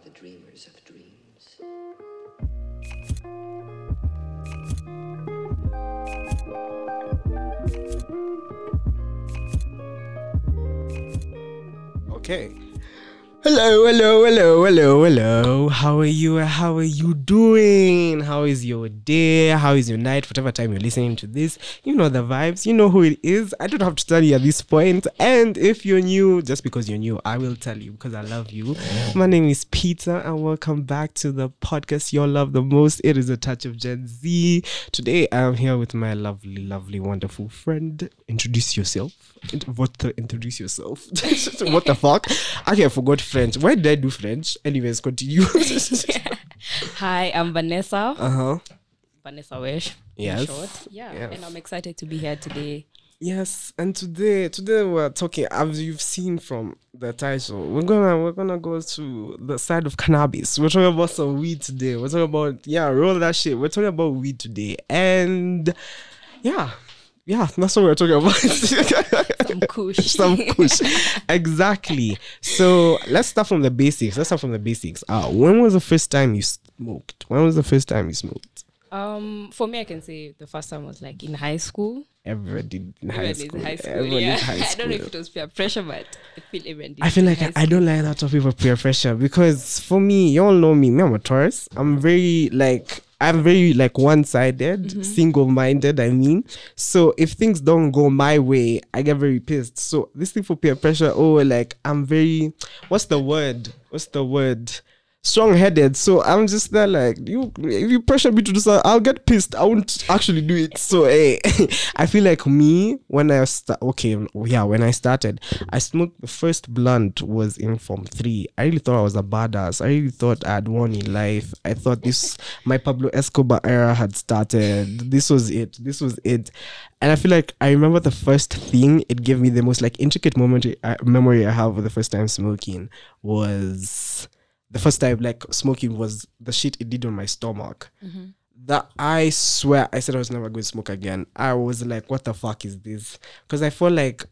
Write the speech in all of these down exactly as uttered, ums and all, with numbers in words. are the dreamers of dreams. Okay. Hello, hello, hello, hello, hello. How are you? How are you doing? How is your day? How is your night? Whatever time you're listening to this, you know the vibes. You know who it is. I don't have to tell you at this point. And if you're new, just because you're new, I will tell you because I love you. My name is Peter and welcome back to the podcast you all love the most. It is A Touch of Gen Z. Today, I'm here with my lovely, lovely, wonderful friend. Introduce yourself. What the, introduce yourself. What the fuck? Okay, I forgot French. Why did I do French? Anyways, continue. Yeah. Hi, I'm Vanessa. Uh-huh. Vanessa Wesh. Yes. Yeah. Yes. And I'm excited to be here today. Yes. And today, today we're talking, as you've seen from the title, we're gonna we're gonna go to the side of cannabis. We're talking about some weed today. We're talking about yeah, roll that shit. We're talking about weed today. And yeah. Yeah, that's what we're talking about. Some kush. Some kush. Exactly. So let's start from the basics. Let's start from the basics. Uh, when was the first time you smoked? When was the first time you smoked? Um, for me, I can say the first time was like in high school. Everyone did in high everyone school. High school. Everyone yeah. did high school. I don't know if it was peer pressure, but I feel everyone did. I feel like I, I don't like that topic of peer pressure because for me, y'all know me. Me, I'm a Taurus. I'm very like... I'm very like one-sided, mm-hmm. single-minded, I mean. So if things don't go my way, I get very pissed. So this thing for peer pressure, oh, like I'm very, what's the word? What's the word? Strong-headed. So I'm just there like, you, if you pressure me to do something, I'll get pissed. I won't actually do it. So hey, I feel like me, when I start, okay, yeah, when I started, I smoked the first blunt was in form three. I really thought I was a badass. I really thought I had won in life. I thought this, my Pablo Escobar era had started. This was it. This was it. And I feel like I remember the first thing, it gave me the most like intricate moment, uh, memory I have of the first time smoking was... The first time, like, smoking was the shit it did on my stomach. Mm-hmm. That I swear, I said I was never going to smoke again. I was like, what the fuck is this? Because I felt like,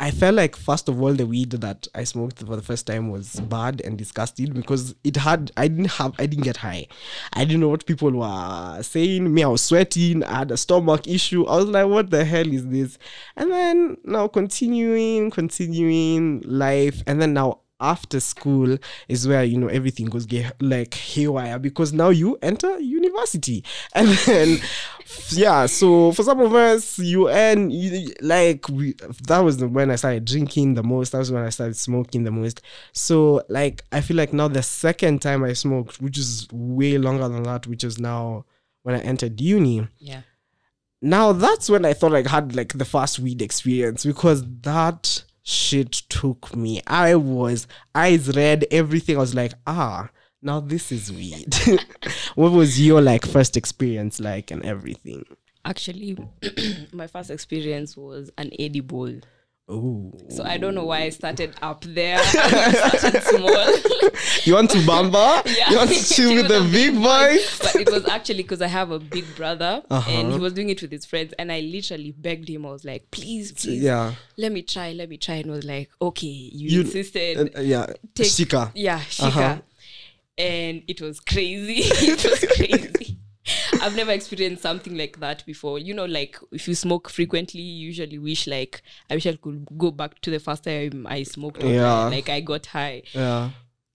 I felt like, first of all, the weed that I smoked for the first time was bad and disgusting because it had, I didn't have, I didn't get high. I didn't know what people were saying. Me, I was sweating. I had a stomach issue. I was like, what the hell is this? And then now continuing, continuing life. And then now, after school is where, you know, everything goes get, like haywire because now you enter university. And then, yeah, so for some of us, you earn, you, like, we, that was when I started drinking the most. That was when I started smoking the most. So, like, I feel like now the second time I smoked, which is way longer than that, which is now when I entered uni. Yeah. Now that's when I thought I had, like, the first weed experience because that... shit took me. I was eyes red, everything. I was like, ah, now this is weed. What was your like first experience like and everything? Actually, my first experience was an edible. Oh, so I don't know why I started up there. Started small. You want to bamba? Yeah. You want to chill with the big boys? But it was actually because I have a big brother, uh-huh. and he was doing it with his friends, and I literally begged him. I was like, please, please, yeah. let me try, let me try. And I was like, okay, you, you insisted. Uh, yeah, take, Shika. Yeah, Shika. Uh-huh. And it was crazy. It was crazy. I've never experienced something like that before. You know, like, if you smoke frequently, you usually wish, like, I wish I could go back to the first time I smoked. Yeah. Like, I got high. Yeah.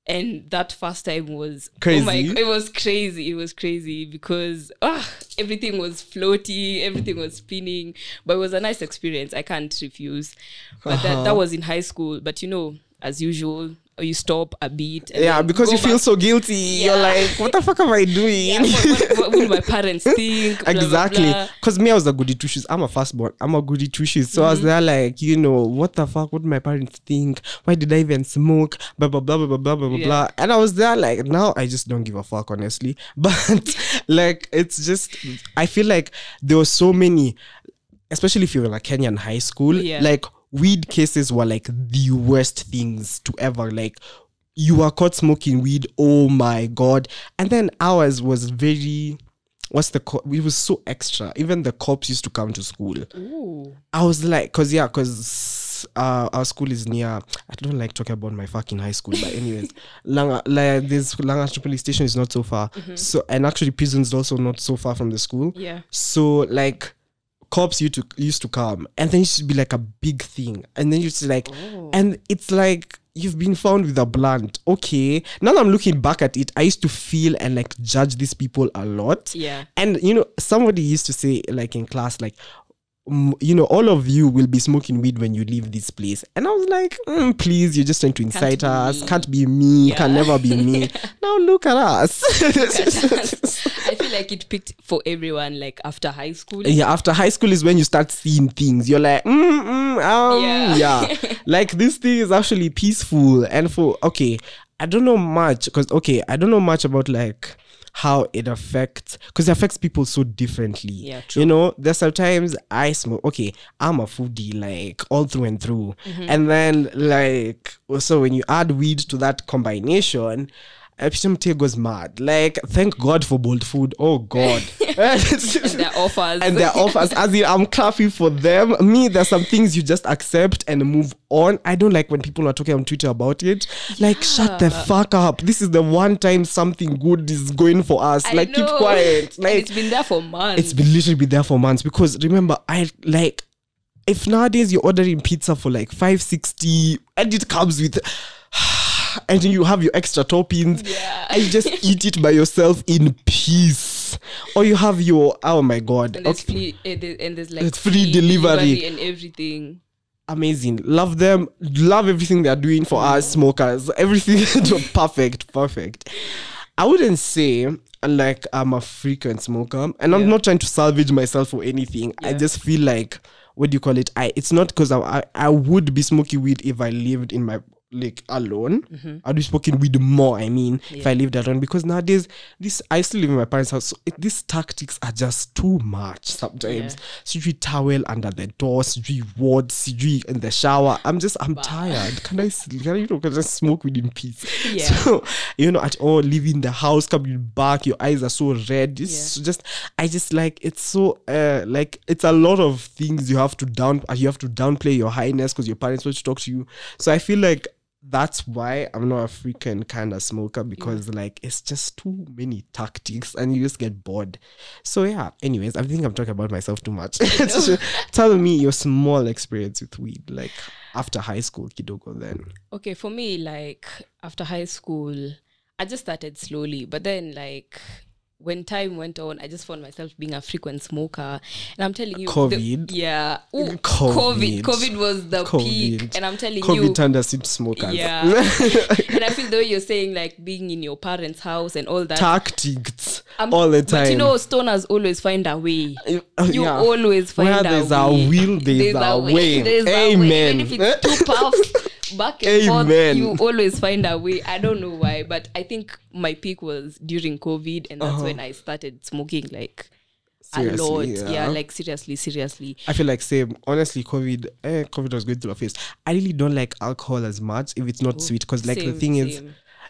And that first time was... crazy. Oh my, it was crazy. It was crazy because oh, everything was floating. Everything was spinning. But it was a nice experience. I can't refuse. But uh-huh. that, that was in high school. But, you know, as usual... you stop a beat. And yeah, because you back. feel so guilty. Yeah. You're like, what the fuck am I doing? Yeah, what, what, what will my parents think? Exactly. Because me, I was a goody two-shoes. I'm a firstborn. I'm a goody two-shoes. So mm-hmm. I was there like, you know, what the fuck? What do my parents think? Why did I even smoke? Blah, blah, blah, blah, blah, blah, yeah. blah. And I was there like, now I just don't give a fuck, honestly. But like, it's just, I feel like there were so many, especially if you're in a Kenyan high school, yeah. like, weed cases were like the worst things to ever, like you were caught smoking weed, oh my god. And then ours was very, what's the co- it was so extra, even the cops used to come to school. Ooh. I was like, because yeah because because uh, our school is near, I don't like talking about my fucking high school, but anyways, Langa, like this Langa Police Station is not so far. Mm-hmm. So, and actually prison is also not so far from the school. Yeah. So like cops used to, used to come, and then it should be like a big thing. And then you see like, oh. and it's like, you've been found with a blunt. Okay. Now that I'm looking back at it, I used to feel and like judge these people a lot. Yeah. And you know, somebody used to say like in class, like, you know, all of you will be smoking weed when you leave this place. And I was like, mm, please, you're just trying to incite can't us. Me. Can't be me. Yeah. Can never be me. Yeah. Now look at us. Look at us. I feel like it picked for everyone, like after high school. Yeah, after high school is when you start seeing things. You're like, mm, mm, um, yeah. yeah. Like this thing is actually peaceful. And for, okay, I don't know much because, okay, I don't know much about like, how it affects, because it affects people so differently. Yeah, true. You know, there's sometimes I smoke, okay, I'm a foodie, like, all through and through. Mm-hmm. And then, like, so when you add weed to that combination, Epicum goes mad. Like, thank God for Bolt Food. Oh, God. And their offers. And their offers. As in, I'm clapping for them. Me, there's some things you just accept and move on. I don't like when people are talking on Twitter about it. Yeah. Like, shut the fuck up. This is the one time something good is going for us. I like, know. Keep quiet. Like, and it's been there for months. It's been literally been there for months. Because remember, I, like, if nowadays you're ordering pizza for like five sixty and it comes with... and you have your extra toppings, yeah. and you just eat it by yourself in peace. Or you have your, oh my God. And there's, okay. free, and there's like it's free, free delivery. delivery and everything. Amazing. Love them. Love everything they're doing for yeah. us smokers. Everything. perfect. Perfect. I wouldn't say like I'm a frequent smoker, and yeah. I'm not trying to salvage myself or anything. Yeah. I just feel like, what do you call it? I. It's not because I, I, I would be smoking weed if I lived in my... like alone, mm-hmm. I'd be smoking weed more. I mean, yeah. if I lived alone, because nowadays, this I still live in my parents' house. So it, these tactics are just too much sometimes. Should we towel under the door? Should we ward? Should we in the shower? I'm just, I'm wow. tired. Can I, can I, you know, can I just smoke weed in peace? Yeah. So you know, at all, leaving the house, coming back, your eyes are so red. It's yeah. just, I just like it's so, uh, like it's a lot of things you have to down, you have to downplay your highness because your parents want to talk to you. So I feel like. That's why I'm not a freaking kind of smoker because yeah. like it's just too many tactics and you just get bored. So yeah, anyways, I think I'm talking about myself too much. Tell me your small experience with weed, like after high school, kidogo then. Okay, for me, like after high school, I just started slowly, but then like when time went on, I just found myself being a frequent smoker. And I'm telling you... COVID. The, yeah. Ooh, COVID. COVID. COVID was the COVID. peak. And I'm telling COVID you... COVID turned us into smokers. Yeah. And I feel though you're saying like being in your parents' house and all that. Tactics. Um, all the time. But you know, stoners always find a way. You yeah. always find Where a way. Where there's a will, there's, there's a way. way. There's Amen. A way. Even if it's two puffs... Back and Amen. forth, you always find a way. I don't know why, but I think my peak was during COVID, and that's uh-huh. when I started smoking like seriously, a lot. Yeah. yeah, like seriously, seriously. I feel like same. Honestly, COVID, eh, COVID was going through my face. I really don't like alcohol as much if it's not oh, sweet, because like same, the thing same. is.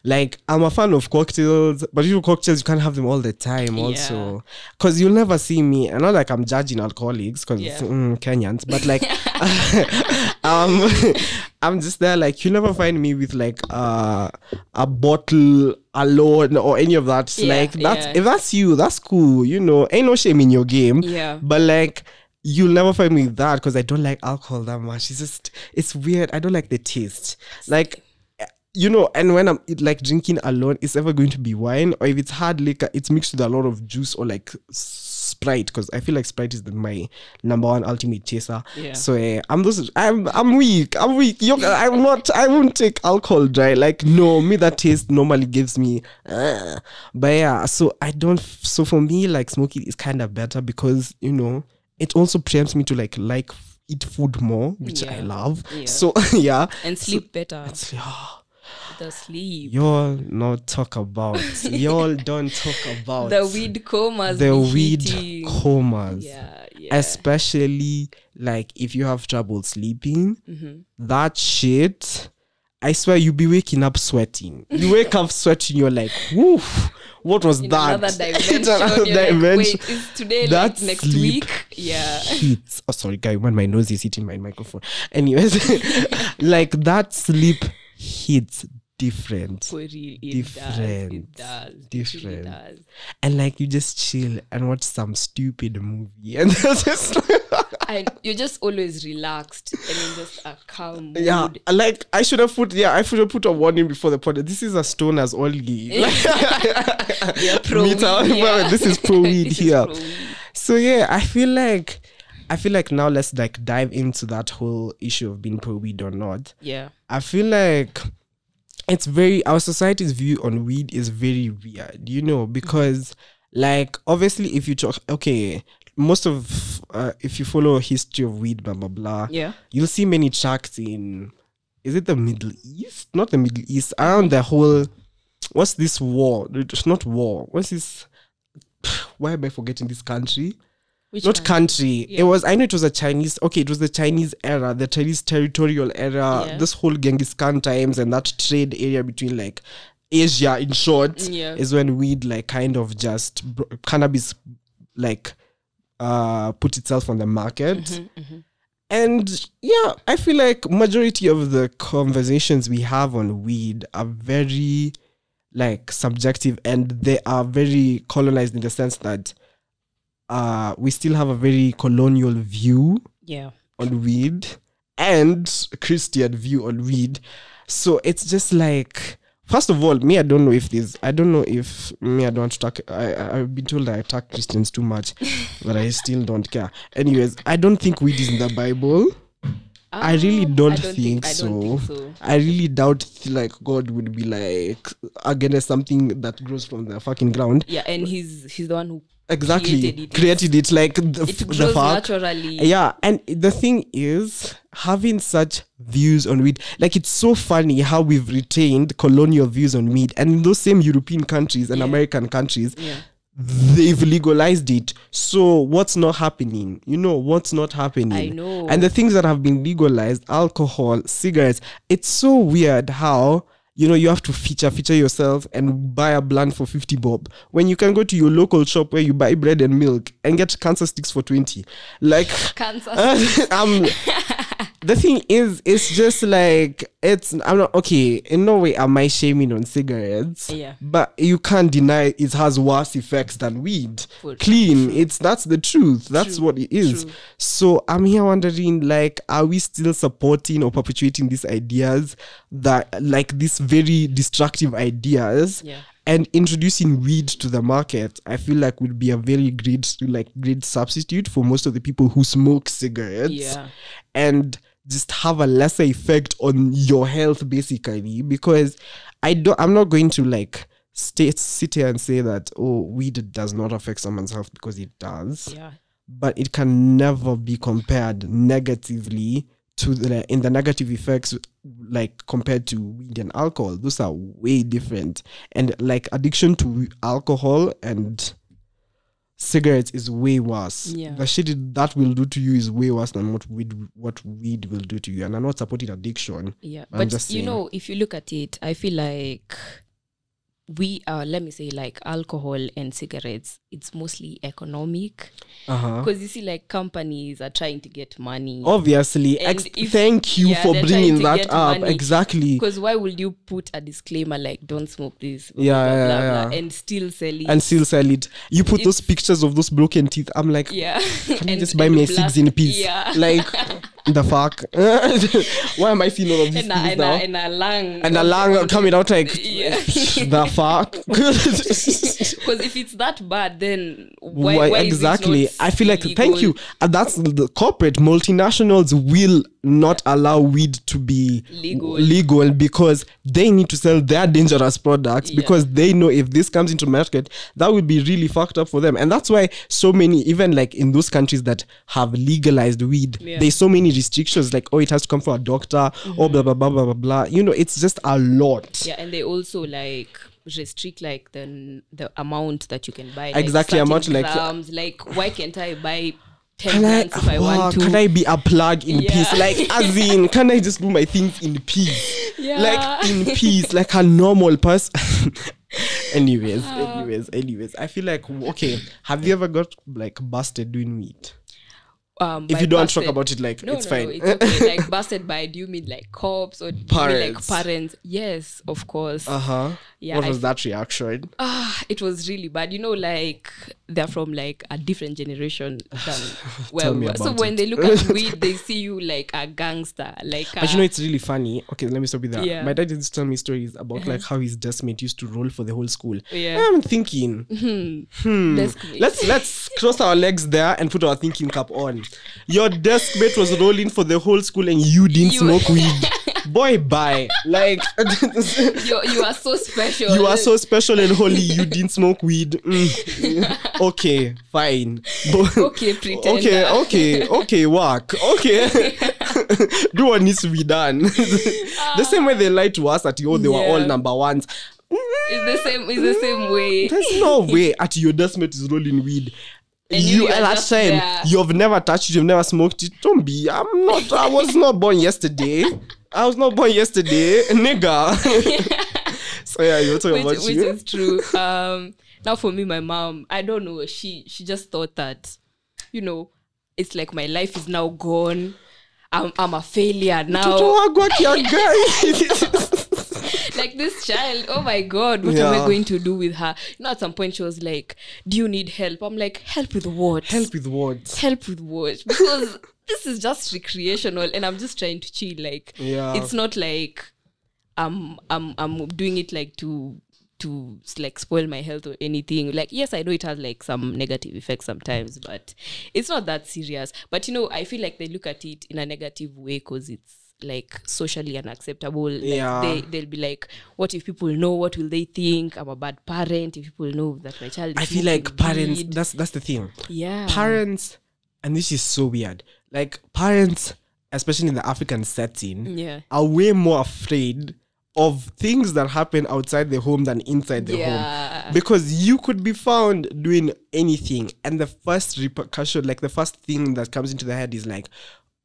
Like, I'm a fan of cocktails, but you know, cocktails, you can't have them all the time also. Because yeah. you'll never see me, and not like I'm judging alcoholics, because yeah. mm, Kenyans, but like, um, I'm just there, like, you'll never find me with like uh, a bottle alone or any of that. Yeah, like, that's, yeah. if that's you, that's cool, you know, ain't no shame in your game. Yeah. But like, you'll never find me with that, because I don't like alcohol that much. It's just, it's weird. I don't like the taste. Like, you know, and when I'm like drinking alone, it's ever going to be wine, or if it's hard liquor, it's mixed with a lot of juice or like Sprite, because I feel like Sprite is the, my number one ultimate chaser. Yeah. So uh, I'm those. I'm I'm weak. I'm weak. You're, I'm not. I won't take alcohol dry. Like no, me that taste normally gives me. Uh, but yeah, so I don't. So for me, like smoking is kind of better because you know it also preempts me to like like eat food more, which yeah. I love. Yeah. So yeah, and sleep so, better. It's, yeah. The sleep. Y'all not talk about. Y'all don't talk about. The weed comas. The weed hitting. comas. Yeah, yeah. Especially like if you have trouble sleeping, mm-hmm. that shit. I swear you'll be waking up sweating. You wake up sweating, you're like, woof, what was in that? Another dimension. another dimension. Like, wait, is today that like next week? Yeah. Hits. Oh, sorry, guy, when my nose is hitting my microphone. Anyways, like that sleep hits different. For real, it different. Does. It does. Different. It really does. And like you just chill and watch some stupid movie. And that's just like, and you're just always relaxed and in just a calm mood. Yeah, like I should have put, yeah, I should have put a warning before the podcast. This is a stoner's only. Like, yeah, pro weed, yeah. This is pro weed here. Pro weed. So yeah, I feel like, I feel like now let's like dive into that whole issue of being pro weed or not. Yeah, I feel like it's very, our society's view on weed is very weird, you know, because like obviously if you talk, okay. Most of, uh, if you follow history of weed, blah, blah, blah, yeah, you'll see many tracts in, is it the Middle East? Not the Middle East. Around the whole, what's this war? It's not war. What's this? Why am I forgetting this country? Which not one? Country. Yeah. It was, I know it was a Chinese, okay, it was the Chinese era, the Chinese territorial era, yeah. This whole Genghis Khan times and that trade area between like Asia, in short, yeah. Is when weed like kind of just, cannabis like, Uh, put itself on the market. Mm-hmm, mm-hmm. And yeah, I feel like majority of the conversations we have on weed are very like subjective and they are very colonized in the sense that uh, we still have a very colonial view yeah. on weed and a Christian view on weed. So it's just like, first of all, me, I don't know if this, I don't know if, me, I don't attack, I, I've been told that I attack Christians too much, but I still don't care. Anyways, I don't think weed is in the Bible. Um, I really don't, I don't think, think, so. I don't think so. I really doubt, like, God would be like, against something that grows from the fucking ground. Yeah, and he's he's the one who exactly created it. Created it like, the, it grows the fuck. Naturally. Yeah, and the thing is, having such views on weed, like it's so funny how we've retained colonial views on weed, and in those same European countries and yeah. American countries yeah. they've legalized it. So what's not happening? You know what's not happening? I know. And the things that have been legalized, alcohol, cigarettes, it's so weird how you know you have to feature feature yourself and buy a blunt for fifty bob when you can go to your local shop where you buy bread and milk and get cancer sticks for twenty. Like cancer sticks. um, the thing is, it's just like, it's, I'm not, okay, in no way am I shaming on cigarettes, yeah. but you can't deny it has worse effects than weed. Good. Clean, it's, that's the truth, that's True. What it is. True. So I'm here wondering, like, are we still supporting or perpetuating these ideas that, like, these very destructive ideas? Yeah. And introducing weed to the market, I feel like would be a very great, like, great substitute for most of the people who smoke cigarettes yeah. and just have a lesser effect on your health, basically. Because I don't, I'm not going to like stay, sit here and say that, oh, weed does not affect someone's health, because it does. Yeah. But it can never be compared negatively to the, in the negative effects, like compared to weed and alcohol. Those are way different, and like addiction to alcohol and cigarettes is way worse. Yeah. The shit that will do to you is way worse than what weed what weed will do to you. And I'm not supporting addiction. Yeah, but, but just you saying. Know, if you look at it, I feel like we are. Let me say, like alcohol and cigarettes, it's mostly economic. Because uh-huh. you see, like companies are trying to get money. Obviously, Ex- if, thank you yeah, for bringing that up. Money. Exactly. Because why would you put a disclaimer like "Don't smoke this"? Blah, yeah, blah, yeah, blah, yeah. Blah, and still sell it. And still sell it. You put it's, those pictures of those broken teeth. I'm like, yeah. Can you just buy me a six in a piece? Yeah. Like. The fuck? Why am I seeing all of these and things a, now? And a lung. And a lung coming out like, yeah. The fuck? Because if it's that bad, then why, why, why exactly? Is it not I feel like, illegal? Thank you. And that's the corporate multinationals will not allow weed to be legal, legal because they need to sell their dangerous products yeah. because they know if this comes into market, that would be really fucked up for them. And that's why so many, even like in those countries that have legalized weed, yeah. there's so many restrictions like, oh, it has to come from a doctor, mm-hmm. or blah, blah, blah, blah, blah, blah. You know, it's just a lot. Yeah, and they also like restrict like the the amount that you can buy. Exactly, like, amount like... Grams. Like, why can't I buy ten minutes if I want to. Can I be a plug in yeah. peace? Like, as in, can I just do my things in peace? Yeah. Like, in peace, like a normal person. anyways, uh, anyways, anyways. I feel like, okay, have you ever got, like, busted doing weed? Um, if you don't busted, talk about it, like, no, it's no, fine. No, it's okay. Like, busted by, do you mean, like, cops or do parents. You mean, like, parents? Yes, of course. Uh-huh. Yeah, what I was f- that reaction? Ah, uh, it was really bad. You know, like, they're from, like, a different generation. Than where we were. So it. When they look at weed, they see you like a gangster. Like, a But you know, it's really funny. Okay, let me stop with that. Yeah. My dad used to tell me stories about, like, how his deskmate used to roll for the whole school. Yeah. I'm thinking, mm-hmm. hmm, deskmate. let's let's cross our legs there and put our thinking cap on. Your deskmate was rolling for the whole school and you didn't you. smoke weed. Boy, bye. Like, you you are so special. You are so special and holy. You didn't smoke weed. Mm. Okay, fine. But, okay, pretender. Okay, okay, okay, work. Okay. Do what needs to be done. Uh, the same way they lied to us that, oh, they yeah. were all number ones. It's the same, it's the same way. There's no way at your deskmate is rolling weed. And you at that time, you've never touched it, you've never smoked it. Don't be. I'm not, I was not born yesterday. I was not born yesterday, nigga. So yeah, you're talking which, about which you. Which is true. Um, now for me, my mom, I don't know. She she just thought that, you know, it's like my life is now gone. I'm I'm a failure now. Like this child, oh my God, what yeah. am I going to do with her? You know, at some point she was like, "Do you need help?" I'm like, "Help with what? Help with what? Help with what?" Because. This is just recreational and I'm just trying to chill. Like, yeah. It's not like I'm I'm I'm doing it like to to like spoil my health or anything. Like, yes, I know it has like some negative effects sometimes, but it's not that serious. But you know, I feel like they look at it in a negative way because it's like socially unacceptable. Like, yeah. they, they'll be like, what if people know? What will they think? I'm a bad parent. If people know that my child is I feel like parents, weed. that's that's the thing. Yeah. Parents, and this is so weird. Like, parents, especially in the African setting, yeah. are way more afraid of things that happen outside the home than inside the yeah. home. Because you could be found doing anything. And the first repercussion, like the first thing that comes into the head is like,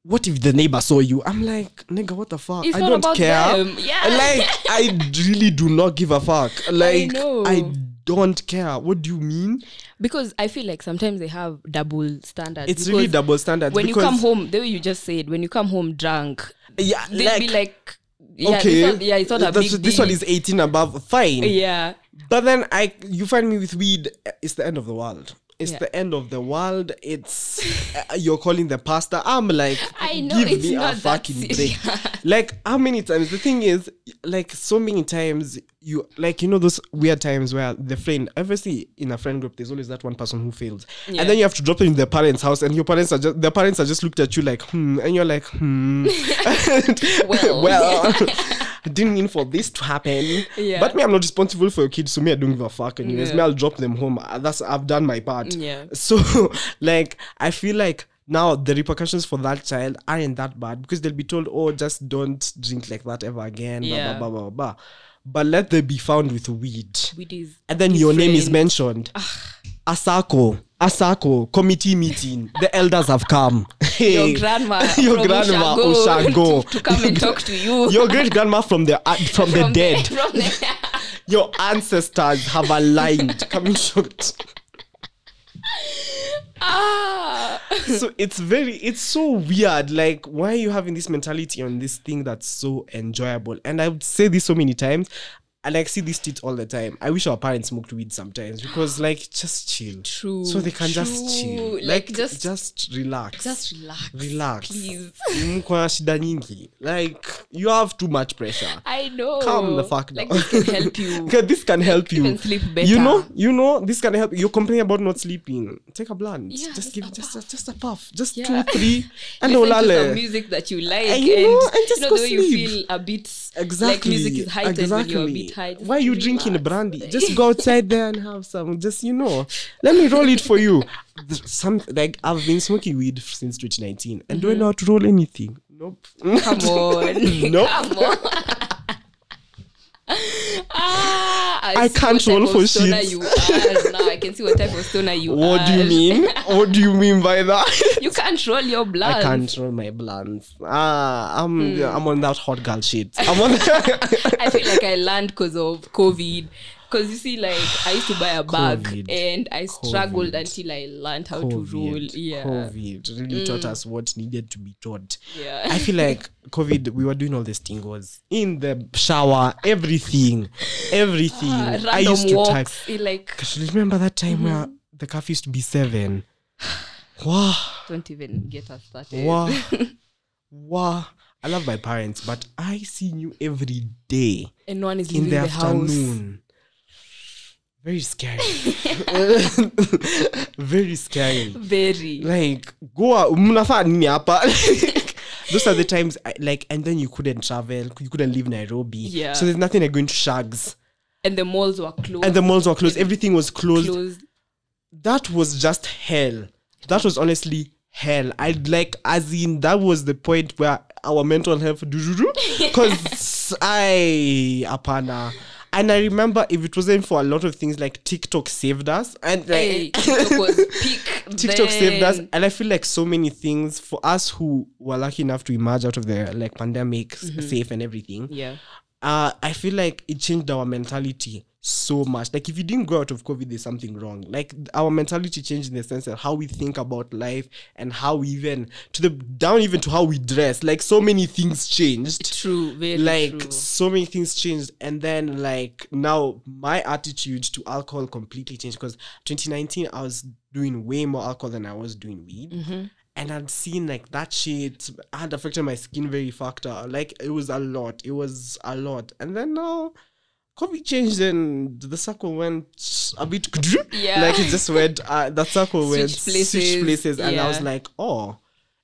what if the neighbor saw you? I'm like, nigga, what the fuck? It's I don't care. Yeah. Like, I really do not give a fuck. Like, I know. I don't care. What do you mean? Because I feel like sometimes they have double standards. It's really double standards. When you come home, the way you just said, when you come home drunk, yeah, they'll like, be like, yeah, okay, this, yeah, it's not a big deal. This one is eighteen above, fine. Yeah. But then I, you find me with weed, it's the end of the world. It's yeah. the end of the world. It's uh, you're calling the pastor. I'm like, I know, give it's me not a fucking break. Like, how many times? The thing is, like, so many times you like you know those weird times where the friend, obviously in a friend group, there's always that one person who fails, yeah. and then you have to drop them in their parents' house, and your parents are just their parents are just looked at you like hmm, and you're like hmm, well. well. I didn't mean for this to happen. Yeah. But me, I'm not responsible for your kids, so me, I don't give a fuck. Anyways, yeah. me, I'll drop them home. That's I've done my part. Yeah. So, like, I feel like now the repercussions for that child aren't that bad because they'll be told, oh, just don't drink like that ever again, yeah. blah, blah, blah, blah, blah. But let them be found with weed. Weed is And then your friend. name is mentioned. Asako. Asako, committee meeting. The elders have come. Hey, your grandma, your grandma Ushago, to, to come and talk to you. Your great grandma from the uh, from, from the dead. The, from the your ancestors have aligned. Come and shout. Ah. So it's very, it's so weird. Like, why are you having this mentality on this thing that's so enjoyable? And I would say this so many times. And I like, see these tweets all the time. I wish our parents smoked weed sometimes because, like, just chill. True. So they can true. just chill. Like, like just, just relax. Just relax. Relax. Please. Like, you have too much pressure. I know. Calm the fuck down. Like, this can help you. This can help you. You can sleep better. You know, you know, this can help you. You're complaining about not sleeping. Take a blunt. Yeah, just give it just, just, just a puff. Just yeah. two, three. And listen to some music that you like. And, you know, and, and just you know, go though sleep. You feel a bit exactly. like music is heightened exactly. when you're a bit. Why are you drinking brandy? Just go outside there and have some. Just, you know, let me roll it for you. Some like I've been smoking weed since twenty nineteen and mm-hmm. do I not roll anything? Nope. Come on. Nope. Come on. ah, I, I can't roll for shit. You are now. I can see what type of stoner you are. What do you mean? What do you mean by that? You can't roll your blunts. I can't roll my blunts. Ah, I'm mm. I'm on that hot girl shit. I'm on. That. I feel like I learned because of COVID. Because you see, like I used to buy a bag, COVID, and I struggled COVID, until I learned how COVID, to roll. Yeah, COVID really mm. taught us what needed to be taught. Yeah, I feel like COVID. We were doing all these things, was in the shower, everything, everything. Uh, I used to walks, type. Like, remember that time mm-hmm. where the curfew used to be seven? Wow! Don't even get us started. Wow! Wow! I love my parents, but I see you every day, and no one is leaving in the, the afternoon. House. Very scary. Very scary. Very. Like, go out. Those are the times, I, like, and then you couldn't travel. You couldn't leave Nairobi. Yeah. So there's nothing like going to Shags. And the malls were closed. And the malls were closed. Everything was closed. closed. That was just hell. That was honestly hell. I'd like, as in, that was the point where our mental health, because I, apana. And I remember if it wasn't for a lot of things, like TikTok saved us. And like, hey, TikTok was peak. TikTok then. saved us. And I feel like so many things for us who were lucky enough to emerge out of the like pandemic mm-hmm. safe and everything. Yeah. Uh, I feel like it changed our mentality so much. Like if you didn't go out of COVID, there's something wrong. Like our mentality changed in the sense of how we think about life and how we even to the down even to how we dress. Like so many things changed. True, very like true. So many things changed. And then like now my attitude to alcohol completely changed because twenty nineteen I was doing way more alcohol than I was doing weed. Mm-hmm. And I'd seen like that shit had affected my skin very factor. Like it was a lot. It was a lot. And then now COVID changed and the circle went a bit. Yeah. Like it just went, uh, the circle switch went, places. switch places. Yeah. And I was like, oh,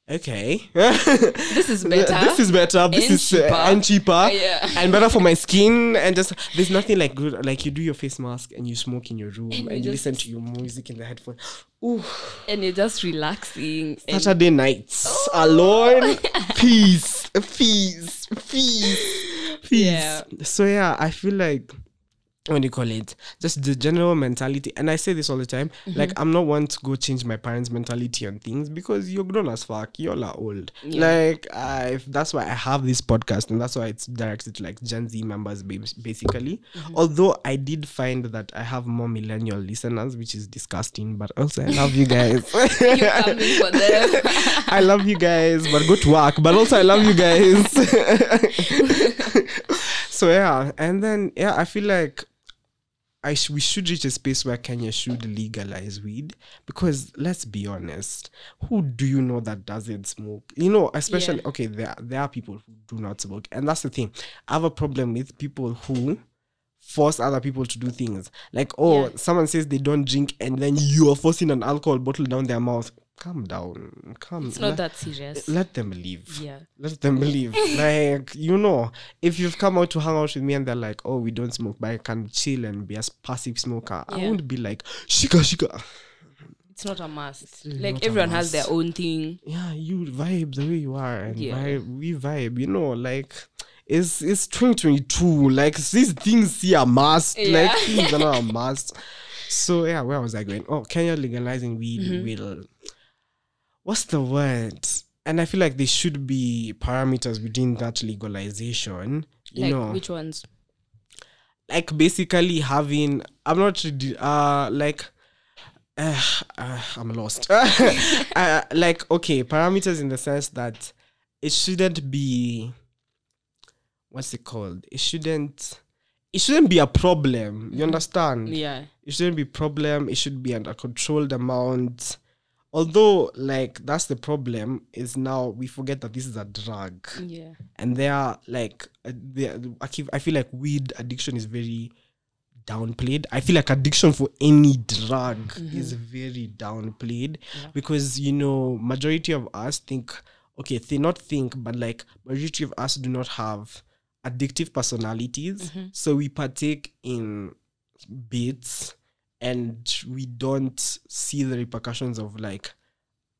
okay. This is better. This is better. This and is cheaper. Uh, and cheaper. Uh, yeah. And better for my skin. And just, there's nothing like good. Like you do your face mask and you smoke in your room and, and you just listen to your music in the headphone. Ooh. And you're just relaxing. Saturday nights. Oh. Alone. Peace. Peace. Peace. Peace. Yeah. So yeah, I feel like, what do you call it? Just the general mentality. And I say this all the time. Mm-hmm. Like, I'm not one to go change my parents' mentality on things because you're grown as fuck. Y'all are old. Yeah. Like, I, that's why I have this podcast and that's why it's directed to, like, Gen Z members, basically. Mm-hmm. Although I did find that I have more millennial listeners, which is disgusting, but also I love you guys. You're coming for them. I love you guys, but go to work. But also I love you guys. So, yeah. And then, yeah, I feel like I sh- we should reach a space where Kenya should legalize weed because let's be honest, who do you know that doesn't smoke? You know, especially, yeah. okay, there, there are people who do not smoke. And that's the thing. I have a problem with people who force other people to do things. Like, oh, yeah. someone says they don't drink and then you are forcing an alcohol bottle down their mouth. Calm down. Calm. It's not let, that serious. Let them live. Yeah. Let them live. Like, you know, if you've come out to hang out with me and they're like, oh, we don't smoke, but I can chill and be a passive smoker, yeah. I won't be like, shika, shika. It's not a must. Really like, everyone has their own thing. Yeah, you vibe the way you are. And yeah. vibe, we vibe, you know, like, it's it's twenty twenty-two. Like, these things here are must. Yeah. Like, things are not a must. So, yeah, where was I going? Oh, Kenya legalizing weed mm-hmm. will... What's the word? And I feel like there should be parameters within that legalization. You like know, which ones? Like basically having, I'm not, uh, like, uh, uh, I'm lost. uh, like, okay, parameters in the sense that it shouldn't be, what's it called? It shouldn't, it shouldn't be a problem. You understand? Yeah. It shouldn't be a problem. It should be under controlled amount. Although, like, that's the problem, is now we forget that this is a drug. Yeah. And they are, like, they are, I, keep, I feel like weed addiction is very downplayed. I feel like addiction for any drug mm-hmm. is very downplayed yeah. because, you know, majority of us think, okay, they not think, but, like, majority of us do not have addictive personalities. Mm-hmm. So we partake in bits. And we don't see the repercussions of, like,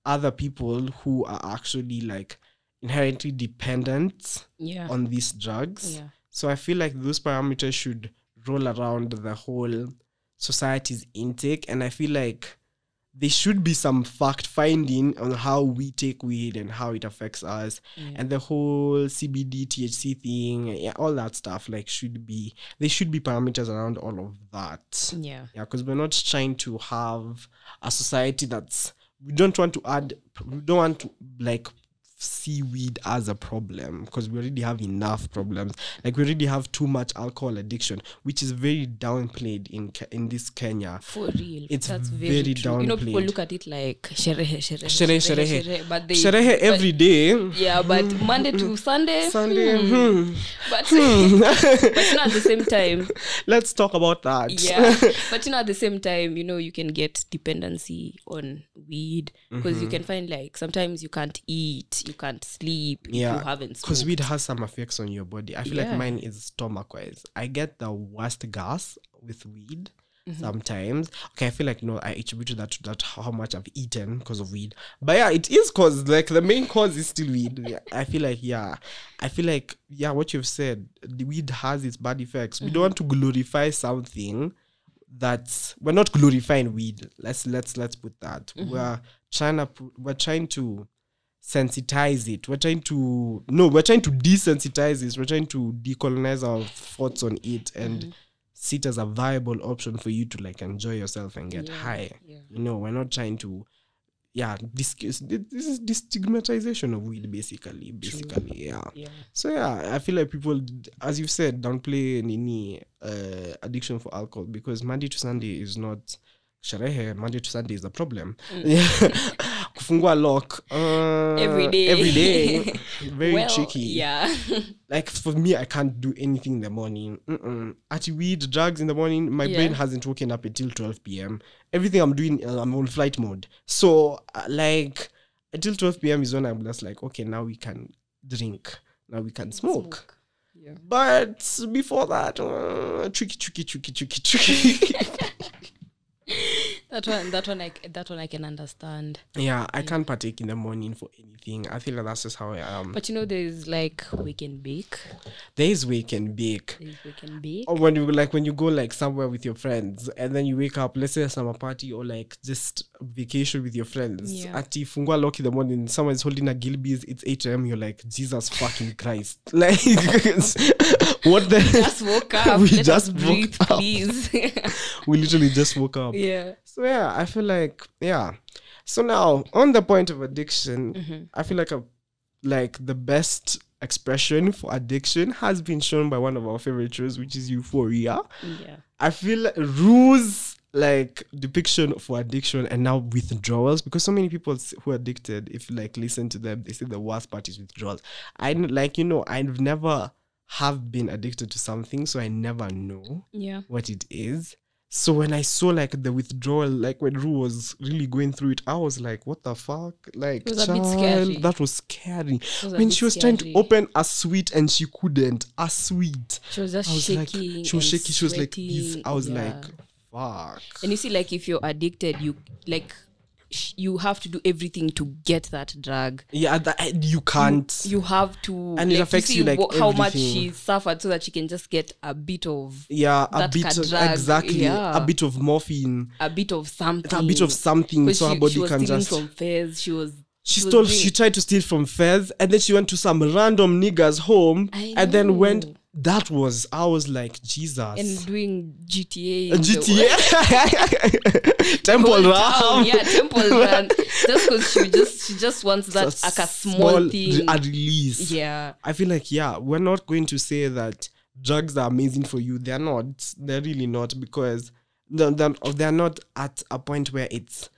other people who are actually, like, inherently dependent yeah. on these drugs. Yeah. So I feel like those parameters should roll around the whole society's intake. And I feel like there should be some fact finding on how we take weed and how it affects us. Mm. And the whole C B D, T H C thing, yeah, all that stuff, like, should be, there should be parameters around all of that. Yeah. Yeah, because we're not trying to have a society that's, we don't want to add, we don't want to, like, see weed as a problem, because we already have enough problems. Like, we already have too much alcohol addiction, which is very downplayed in in this Kenya. For real. It's That's very, very downplayed. You know, people look at it like sherehe, sherehe, sherehe, sherehe. sherehe, but they, sherehe every but, day. Yeah, but mm, Monday mm, to Sunday. Sunday. Mm. Mm. But, mm. but you know, at the same time. Let's talk about that. Yeah. But you know, at the same time, you know, you can get dependency on weed, because mm-hmm. you can find, like, sometimes you can't eat, you can't sleep, yeah, if you haven't smoked. Because weed has some effects on your body. I feel yeah. like mine is stomach-wise. I get the worst gas with weed mm-hmm. sometimes. Okay, I feel like, no, I attribute that to that how much I've eaten because of weed. But yeah, it is because, like, the main cause is still weed. Yeah, I feel like, yeah. I feel like, yeah, what you've said, the weed has its bad effects. Mm-hmm. We don't want to glorify something that's... We're not glorifying weed. Let's let's let's put that. Mm-hmm. We're trying to... We're trying to... sensitize it. We're trying to no, we're trying to desensitize this. We're trying to decolonize our thoughts on it and mm-hmm. see it as a viable option for you to, like, enjoy yourself and get yeah, high. Yeah. You know, we're not trying to, yeah. This this is destigmatization of weed, basically, basically, yeah. yeah. So yeah, I feel like people, as you've said, downplay any uh, addiction for alcohol, because Monday to Sunday is not. Sherehe, Monday to Sunday is the problem. Mm. Kufungua lock. Uh, every day. Every day. Very well, tricky. Yeah. Like, for me, I can't do anything in the morning. Mm-mm. At weed, drugs in the morning, my yeah. brain hasn't woken up until twelve p.m. Everything I'm doing, uh, I'm on flight mode. So, uh, like, until twelve p.m. is when I'm just like, okay, now we can drink. Now we can smoke. smoke. Yeah. But before that, uh, tricky, tricky, tricky, tricky, tricky. That one, that one, I that one I can understand. Yeah, I yeah. can't partake in the morning for anything. I feel like that's just how I am. But you know, there is like wake and bake. There is wake and bake. There is wake and bake. Or when you like when you go like somewhere with your friends and then you wake up, let's say a summer party or like just vacation with your friends. Yeah. Ati fungua lock in the morning, someone's holding a Gilby's. It's eight a.m. You're like, Jesus fucking Christ! Like, what the? We just woke up. We Let just us breathe, woke up. Please. We literally just woke up. Yeah. So yeah, I feel like, yeah. So now, on the point of addiction, mm-hmm. I feel like a, like the best expression for addiction has been shown by one of our favorite shows, which is Euphoria. Yeah. I feel like Rue's, like, depiction for addiction and now withdrawals, because so many people who are addicted, if you, like, listen to them, they say the worst part is withdrawals. I, like, you know, I've never have been addicted to something, so I never know yeah. what it is. So when I saw, like, the withdrawal, like, when Rue was really going through it, I was like, what the fuck? Like, it was child, a bit scary. That was scary. Was when she was scary. trying to open a sweet and she couldn't. A sweet. She was just was shaking. Like, she was shaking. Sweating. She was like this. I was yeah. like, fuck. And you see, like, if you're addicted, you, like... you have to do everything to get that drug. Yeah, that, you can't. You, you have to. And like, it affects you, you like w- how much she suffered so that she can just get a bit of yeah, a that bit kind of drug. Exactly, yeah. a bit of morphine, a bit of something, a bit of something, so she, her body she was can just. From Fez, she was. She, she stole. Doing... She tried to steal from Fez, and then she went to some random nigga's home, and then went. That was, I was like, Jesus. And doing G T A. G T A? Temple Run. Yeah, Temple Run. Just because she just, she just wants that, a like a small, small thing. A release. Yeah. I feel like, yeah, we're not going to say that drugs are amazing for you. They're not. They're really not, because they're, they're not at a point where it's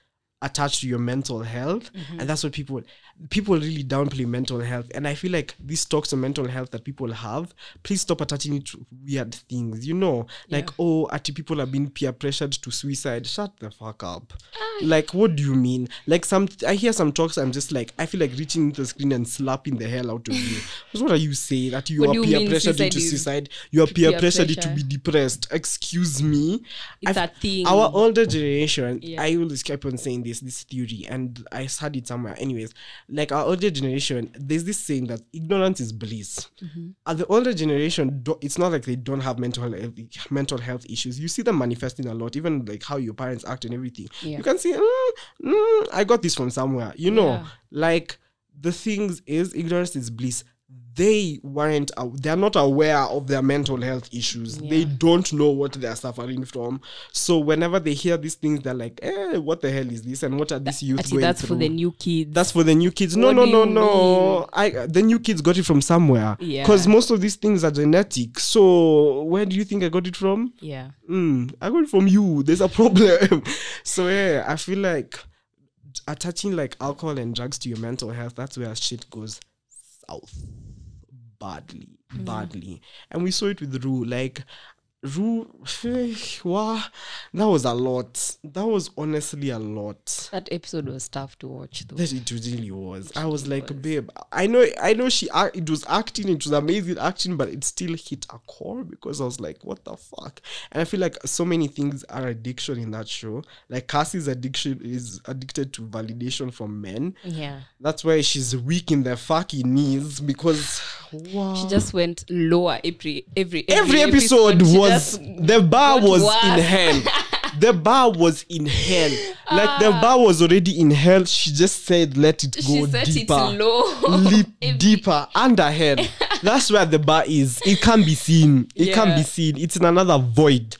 attached to your mental health, mm-hmm. and that's what people people really downplay mental health. And I feel like these talks on mental health that people have, please stop attaching it to weird things. You know, like yeah. oh, ati people are being peer pressured to suicide. Shut the fuck up. Ah. Like, what do you mean? Like, some I hear some talks. I'm just like, I feel like reaching into the screen and slapping the hell out of you. Because what are you saying? That you what are you peer pressured into suicide? You are peer, peer pressured pressure. to be depressed. Excuse me. It's I, a thing. Our older generation. Yeah. I will keep on saying this. this, this theory, and I heard it somewhere. Anyways, like our older generation, there's this saying that ignorance is bliss. Mm-hmm. And the older generation, it's not like they don't have mental health, mental health issues. You see them manifesting a lot, even like how your parents act and everything. Yeah. You can see, mm, mm, I got this from somewhere. You know, yeah. like the things is ignorance is bliss. They weren't, they're not aware of their mental health issues. Yeah. They don't know what they're suffering from. So whenever they hear these things, they're like, eh, what the hell is this? And what are these youth going that's through? That's for the new kids. That's for the new kids. No, what no, no, no. I, the new kids got it from somewhere. Yeah. Because most of these things are genetic. So where do you think I got it from? Yeah. Mm, I got it from you. There's a problem. So yeah, I feel like attaching like alcohol and drugs to your mental health, that's where shit goes south. Badly, badly. Mm. And we saw it with Rue. Like, Rue, wow, that was a lot. That was honestly a lot. That episode was tough to watch, though. That it really was. It I was really like, was. babe, I know I know she, act, it was acting, it was amazing acting, but it still hit a core because I was like, what the fuck? And I feel like so many things are addiction in that show. Like, Cassie's addiction is addicted to validation from men. Yeah. That's why she's weak in their fucking knees because, wow. She just went lower every, every, every, every episode, episode was. The bar was work. in hell. The bar was in hell. Like ah. the bar was already in hell. She just said, "Let it go deeper, she set it low. Leap deeper under hell." That's where the bar is. It can be seen. It yeah. can be seen. It's in another void.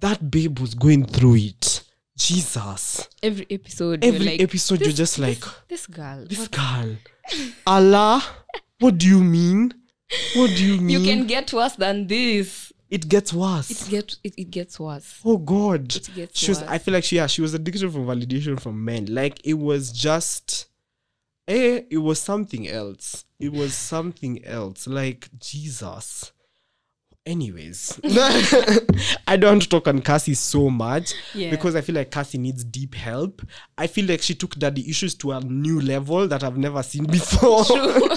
That babe was going through it. Jesus. Every episode. Every you're like, episode, this, you're just like this, this girl. This what? girl. Allah, what do you mean? What do you mean? You can get worse than this. It gets worse. It gets it, it gets worse. Oh God. It gets she was, worse. I feel like she yeah, she was addicted for validation from men. Like it was just eh, it was something else. It was something else. Like Jesus. Anyways, I don't want to talk on Cassie so much yeah. because I feel like Cassie needs deep help. I feel like she took daddy issues to a new level that I've never seen before. True.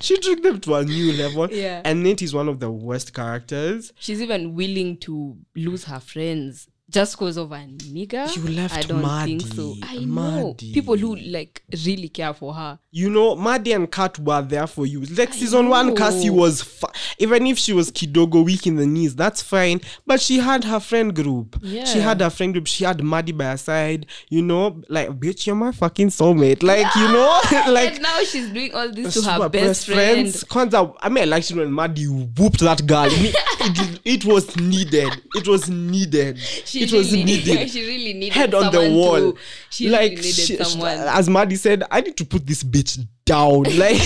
She took them to a new level. Yeah. And Nate is one of the worst characters. She's even willing to lose her friends just because of a nigga. You left I don't Maddie. think so. I Maddie. know. People who like really care for her. You know, Maddie and Kat were there for you. Like I season know. one, Cassie was... Fa- even if she was kidogo, weak in the knees, that's fine. But she had her friend group. Yeah. She had her friend group. She had Maddie by her side. You know, like, bitch, you're my fucking soulmate. Like, yeah. you know? Like and now she's doing all this to her best friend. Kwanzaa, I mean, I liked it when Maddie whooped that girl. it, it, it was needed. It was needed. She it really was needed. needed. She really needed Head on the wall. To, she like, really needed she, someone. She, as Maddie said, I need to put this bitch down. Like,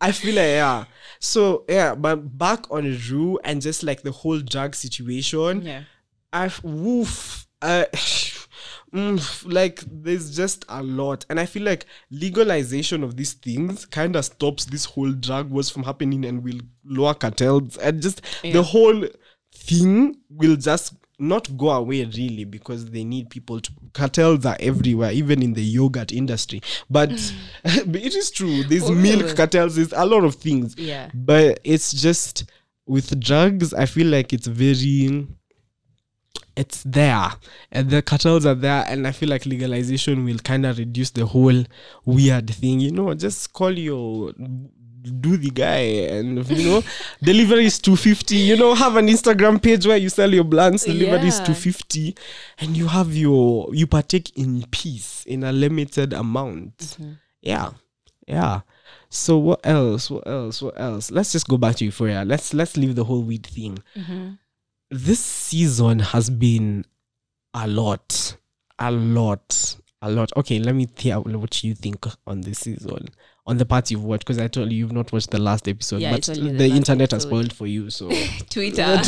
I feel like, yeah. So, yeah, but back on Rue and just, like, the whole drug situation. Yeah. I've, woof. Uh, mm, like, there's just a lot. And I feel like legalization of these things kind of stops this whole drug wars from happening and will lower cartels. And just yeah. the whole thing will just... not go away really because they need people to cartels are everywhere, even in the yogurt industry, but it is true there's okay. milk cartels, there's a lot of things, yeah, but it's just with drugs I feel like it's very it's there and the cartels are there, and I feel like legalization will kind of reduce the whole weird thing, you know, just call your do the guy and you know delivery is two fifty, you know, have an Instagram page where you sell your blunts, delivery yeah. is two fifty and you have your you partake in peace in a limited amount. Mm-hmm. yeah yeah so what else what else what else let's just go back to Euphoria. Let's let's leave the whole weed thing. Mm-hmm. This season has been a lot a lot a lot okay, let me hear what you think on this season. On the part you've watched, because I told you you've not watched the last episode, yeah, but the, the internet episode. has spoiled for you. So Twitter and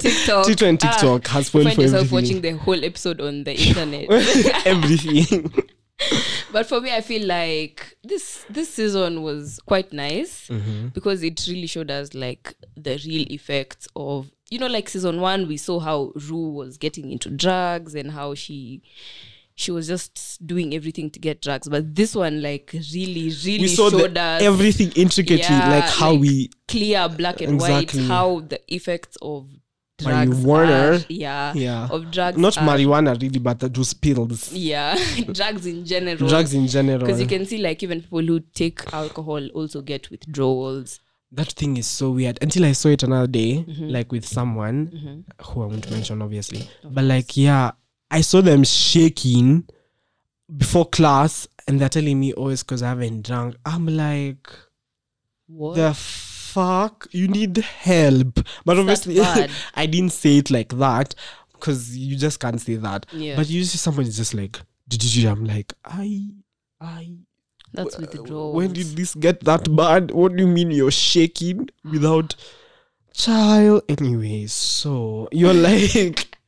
TikTok, Twitter and TikTok ah, has spoiled you for yourself everything. Watching the whole episode on the internet, everything. But for me, I feel like this this season was quite nice mm-hmm. because it really showed us like the real effects of, you know, like season one, we saw how Rue was getting into drugs and how she. She was just doing everything to get drugs. But this one, like, really, really we saw showed the, us... everything intricately, yeah, like how like we... clear, black and exactly. white, how the effects of marijuana. Ash, yeah. Yeah. Of drugs. Not ash. marijuana really, but juice pills. Yeah. drugs in general. Drugs in general. Because you can see like even people who take alcohol also get withdrawals. That thing is so weird. Until I saw it another day, mm-hmm. like with someone mm-hmm. who I won't mention, obviously. Of but course. Like, yeah, I saw them shaking before class, and they're telling me, "Oh, it's because I haven't drunk." I'm like, "What the fuck? You need help." But it's obviously, I didn't say it like that because you just can't say that. Yeah. But you see, someone is just like, "I'm like, I, I." That's with the withdrawals. When did this get that bad? What do you mean you're shaking without child? Anyway, so you're like,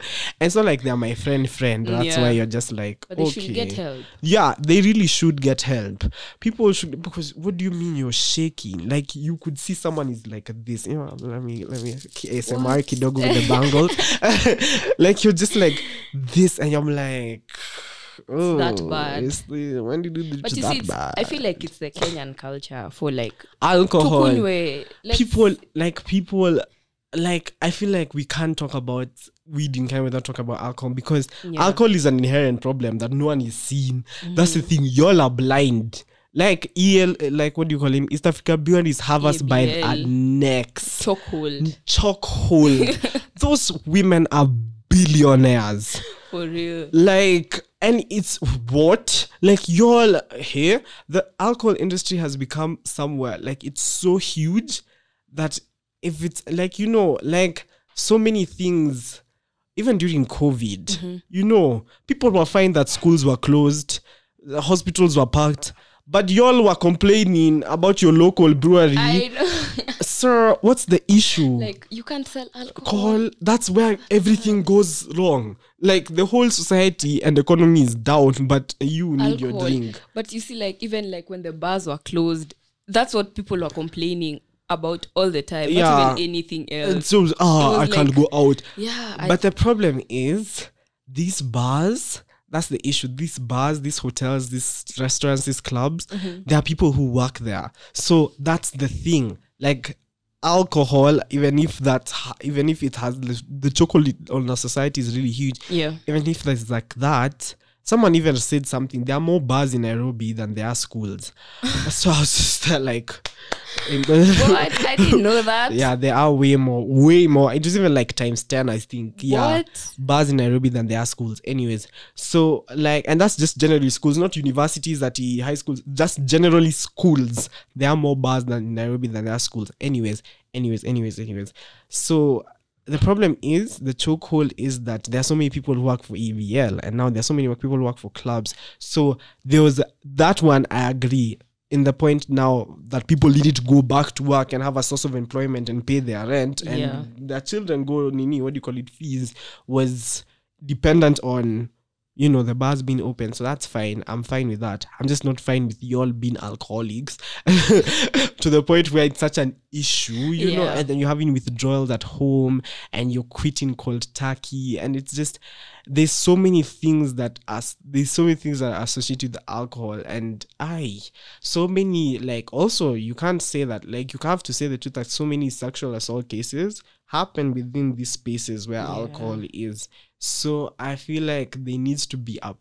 it's not like they're my friend friend. That's yeah. why you're just like, but they okay. should get help. Yeah, they really should get help. People should, because what do you mean you're shaking? Like you could see someone is like this. You know, let me let me A S M R kidogo with the bangle. Like you're just like this, and I'm like. Oh, it's that bad. It's the, when did it but you that see, it's, bad? I feel like it's the Kenyan culture for like alcohol. People like people like I feel like we can't talk about weed in Kenya without talking about alcohol because yeah. alcohol is an inherent problem that no one is seeing. Mm-hmm. That's the thing. Y'all are blind. Like E L, like what do you call him? East Africa Beyond is have us by the necks. Chokehold. Chokehold. Those women are billionaires. For real. Like. And it's what? Like y'all here, the alcohol industry has become somewhere. Like it's so huge that if it's like, you know, like so many things, even during COVID, mm-hmm. you know, people were fine that schools were closed, the hospitals were packed, but y'all were complaining about your local brewery. I know. Sir, what's the issue? Like you can't sell alcohol. Call, that's where everything goes wrong. Like the whole society and economy is down, but you need alcohol. Your drink. But you see, like even like when the bars were closed, that's what people were complaining about all the time. Yeah. Not even anything else. And so ah, I like, can't go out. Yeah. But I, the problem is these bars. That's the issue. These bars, these hotels, these restaurants, these clubs. Mm-hmm. There are people who work there. So that's the thing. Like. Alcohol, even if that, even if it has the, the chocolate on our society is really huge. Yeah. Even if there's like that, someone even said something. There are more bars in Nairobi than there are schools. So I was just uh, like, well, I, I didn't know that. Yeah, there are way more, way more. It was even like times ten, I think. Yeah, what? Bars in Nairobi than there are schools. Anyways, so like, and that's just generally schools, not universities, that high schools. Just generally schools. There are more bars than in Nairobi than there are schools. Anyways, anyways, anyways, anyways. So. The problem is, the chokehold is that there are so many people who work for E V L and now there are so many people who work for clubs. So there was that one, I agree, in the point now that people needed to go back to work and have a source of employment and pay their rent and yeah. their children go, nini, what do you call it, fees, was dependent on, you know, the bars being open. So that's fine. I'm fine with that. I'm just not fine with y'all being alcoholics to the point where it's such an issue, you yeah. know, and then you're having withdrawals at home and you're quitting cold turkey. And it's just, there's so many things that are, there's so many things that are associated with alcohol. And I, so many, like, also you can't say that, like, you have to say the truth that so many sexual assault cases happen within these spaces where yeah. alcohol is. So I feel like there needs to be up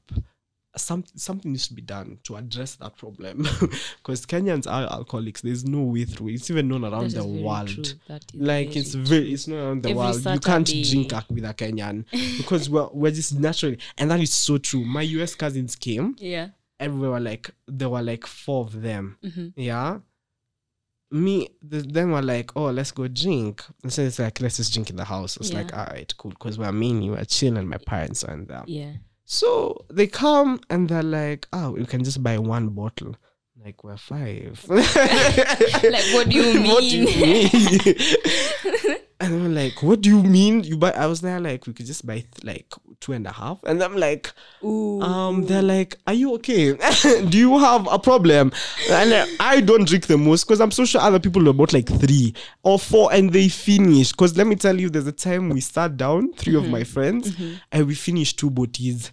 some something needs to be done to address that problem because Kenyans are alcoholics. There's no way through. It's even known around the world. Like it's very it's known around the world. You can't drink with a Kenyan because we're we're just naturally, and that is so true. My U S cousins came. Yeah, and we were like there were like four of them. Mm-hmm. Yeah. Me, the, then we're like, oh, let's go drink. And so it's like, let's just drink in the house. It's yeah. like, all right, cool. Because we're me and you are chill and my parents are in there. Yeah. So they come and they're like, oh, you can just buy one bottle. Like, we're five. Like, what do you mean? What do you mean? And I'm like, what do you mean? You buy? I was there like, we could just buy th- like two and a half. And I'm like, ooh. Um, they're like, are you okay? Do you have a problem? And uh, I don't drink the most because I'm so sure other people bought like three or four and they finish. Because let me tell you, there's a time we sat down, three mm-hmm. of my friends, mm-hmm. and we finished two bottles.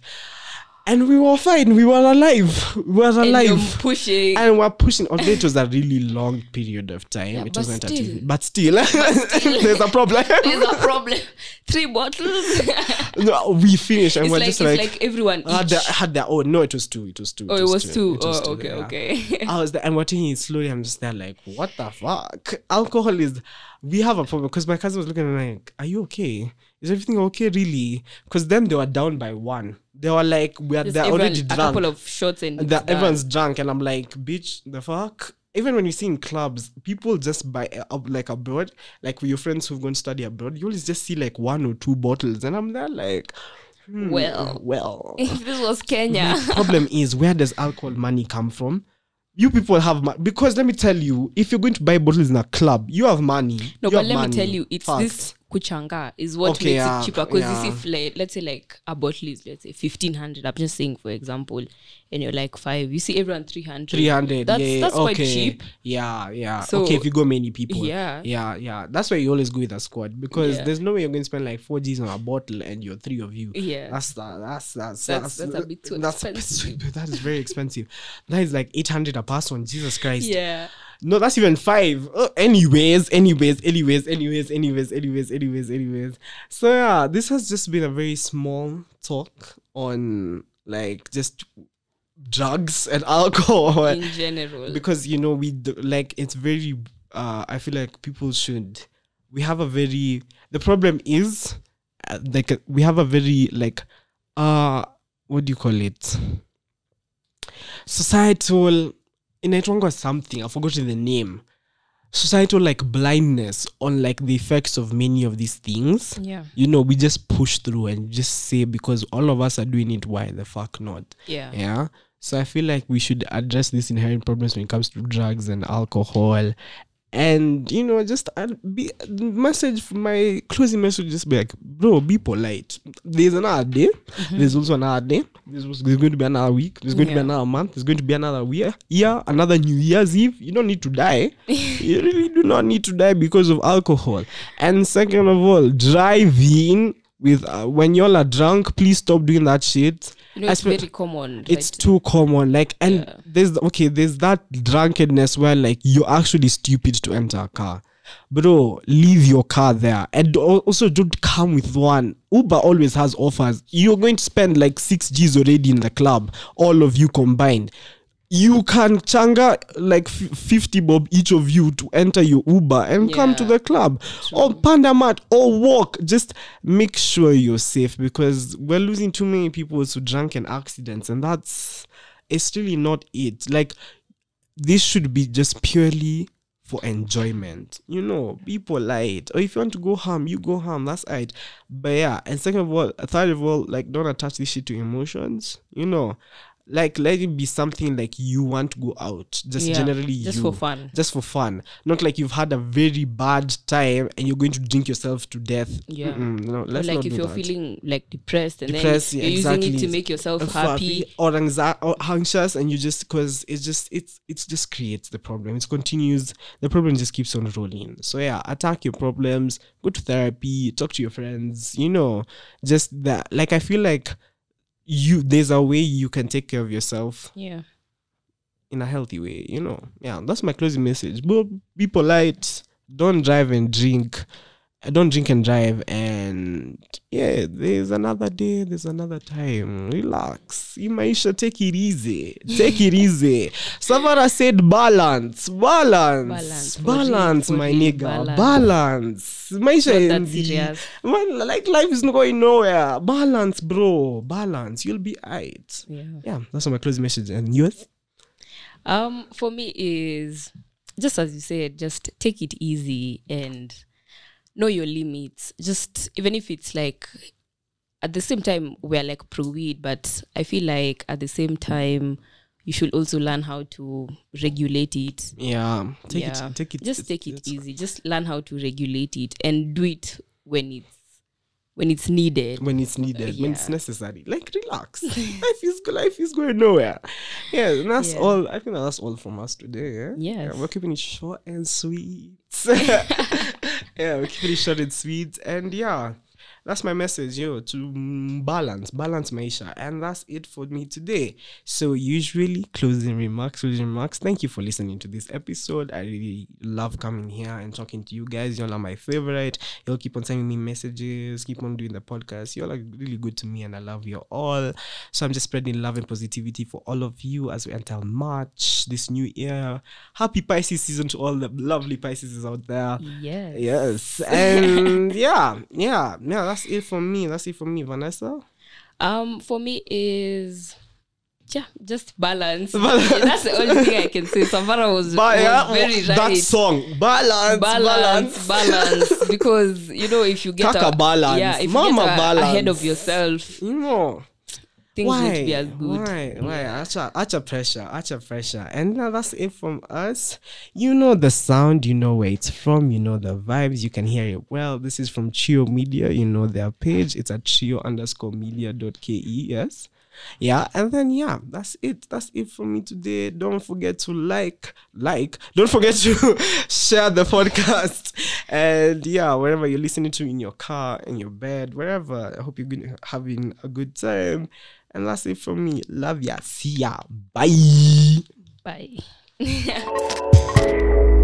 And we were fine. We were alive. We were alive. And you're pushing. And we're pushing. Although it was a really long period of time. Yeah, it wasn't still, a T V. But still, but still there's a problem. There's a problem. Three bottles. No, we finished. And it's we're like, just it's like, like everyone had their, had their own. No, it was two. It was two. Oh, it was, it was two. two. It was oh, two. okay, yeah. okay. I was there and we're taking it slowly. I'm just there like, what the fuck? Alcohol is... We have a problem. Because my cousin was looking at me like, are you okay? Is everything okay, really? Because then they were down by one. They were like, we are they're already drunk. A couple of shots and the, everyone's drunk. And I'm like, bitch, the fuck? Even when you see in clubs, people just buy up like abroad, like with your friends who've gone to study abroad, you always just see like one or two bottles. And I'm there like, hmm, well, well. If this was Kenya. The problem is, where does alcohol money come from? You people have money. Because let me tell you, if you're going to buy bottles in a club, you have money. No, you but let money. me tell you, it's Fact. this... Kuchanga is what okay, makes yeah, it cheaper because yeah. you see, like, let's say like a bottle is let's say fifteen hundred. I'm just saying for example, and you're like five. You see everyone three hundred. Three hundred. That's yeah, that's okay. quite cheap. Yeah, yeah. So, okay, if you go many people. Yeah, yeah, yeah. That's why you always go with a squad because yeah. there's no way you're going to spend like four G's on a bottle and you're three of you. Yeah, that's uh, that's that's that's, that's, that's a bit too that's expensive. Bit, that is very expensive. That is like eight hundred a person. Jesus Christ. Yeah. No, that's even five. Oh, anyways, anyways, anyways, anyways, anyways, anyways, anyways, anyways. So yeah, this has just been a very small talk on like just drugs and alcohol in general. Because you know we do, like it's very. Uh, I feel like people should. We have a very. The problem is, uh, like we have a very like, uh, what do you call it? Societal. In Itrongo something, I've forgotten the name. Societal like blindness on like the effects of many of these things. Yeah. You know, we just push through and just say because all of us are doing it, why the fuck not? Yeah. Yeah. So I feel like we should address these inherent problems when it comes to drugs and alcohol. And you know, just be message my closing message. Just be like, bro, be polite. There's another day. Mm-hmm. There's also another day. There's, also, there's going to be another week. There's going yeah. to be another month. There's going to be another year. Yeah, another New Year's Eve. You don't need to die. You really do not need to die because of alcohol. And second of all, driving with uh, when y'all are drunk, please stop doing that shit. You know, it's spe- very common. Right? It's too common. Like, and yeah. there's okay, there's that drunkenness where like you're actually stupid to enter a car, bro. Leave your car there, and also don't come with one. Uber always has offers. You're going to spend like six G's already in the club, all of you combined. You can changa like fifty bob each of you to enter your Uber and yeah. come to the club sure. or Pandamat or walk. Just make sure you're safe because we're losing too many people to drunken accidents, and that's it's really not it. Like this should be just purely for enjoyment, you know. Be polite, or if you want to go harm, you go harm. That's it. But yeah, and second of all, third of all, like don't attach this shit to emotions, you know. Like, let it be something like you want to go out. Just yeah, generally just you. Just for fun. Just for fun. Not like you've had a very bad time and you're going to drink yourself to death. Yeah. No, let's like not if do you're that. feeling like depressed and depressed, then you're yeah, using exactly. it to make yourself if happy. Or, anxi- or anxious and you just, because it's just, it's it's just creates the problem. It continues. The problem just keeps on rolling. So yeah, attack your problems. Go to therapy. Talk to your friends. You know, just that. Like, I feel like you there's a way you can take care of yourself yeah in a healthy way, you know. Yeah, that's my closing message. But be polite, don't drive and drink don't drink and drive, and yeah, there's another day, there's another time. Relax. Imaisha, take it easy. Take it easy. Savara said balance. Balance. Balance, balance my nigga. Balance. Imaisha, like life is not going nowhere. Balance, bro. Balance. You'll be alright. Yeah. Yeah, that's my closing message. And yours? Um, for me is just as you said, just take it easy and know your limits. Just even if it's like at the same time we're like pro weed, but I feel like at the same time you should also learn how to regulate it. Yeah, take yeah. it, take it. Just take it easy. Just learn how to regulate it and do it when it's when it's needed. When it's needed. Uh, yeah. When it's necessary. Like relax. life is life is going nowhere. Yeah, and that's yeah. all. I think that's all from us today. Yeah. Yes. Yeah, we're keeping it short and sweet. Yeah, we keep it short and sweet. And yeah, that's my message, yo, to balance, balance maisha. And that's it for me today. So usually closing remarks, closing remarks. Thank you for listening to this episode. I really love coming here and talking to you guys. Y'all are my favorite. Y'all keep on sending me messages, keep on doing the podcast. Y'all are really good to me and I love you all. So I'm just spreading love and positivity for all of you as we enter March, this new year. Happy Pisces season to all the lovely Pisces out there. Yes. Yes. And yeah, yeah, yeah, that's it for me. That's it for me, Vanessa. Um, for me is... Yeah, just balance. balance. Yeah, that's the only thing I can say. Savara was, ba- was yeah, very that right. That song, balance, balance, balance, balance. Because you know, if you get Kaka a balance, yeah, if Mama you get a, balance. ahead of yourself, you know, things won't be as good. Why? Why? Acha, acha pressure, acha pressure. And now that's it from us. You know the sound. You know where it's from. You know the vibes. You can hear it well. This is from Trio Media. You know their page. It's at trio underscore media dot ke. Yes. Yeah, and then yeah, that's it. That's it for me today. Don't forget to like, like. Don't forget to share the podcast. And yeah, wherever you're listening to, in your car, in your bed, wherever. I hope you're having a good time. And that's it for me. Love ya. See ya. Bye. Bye.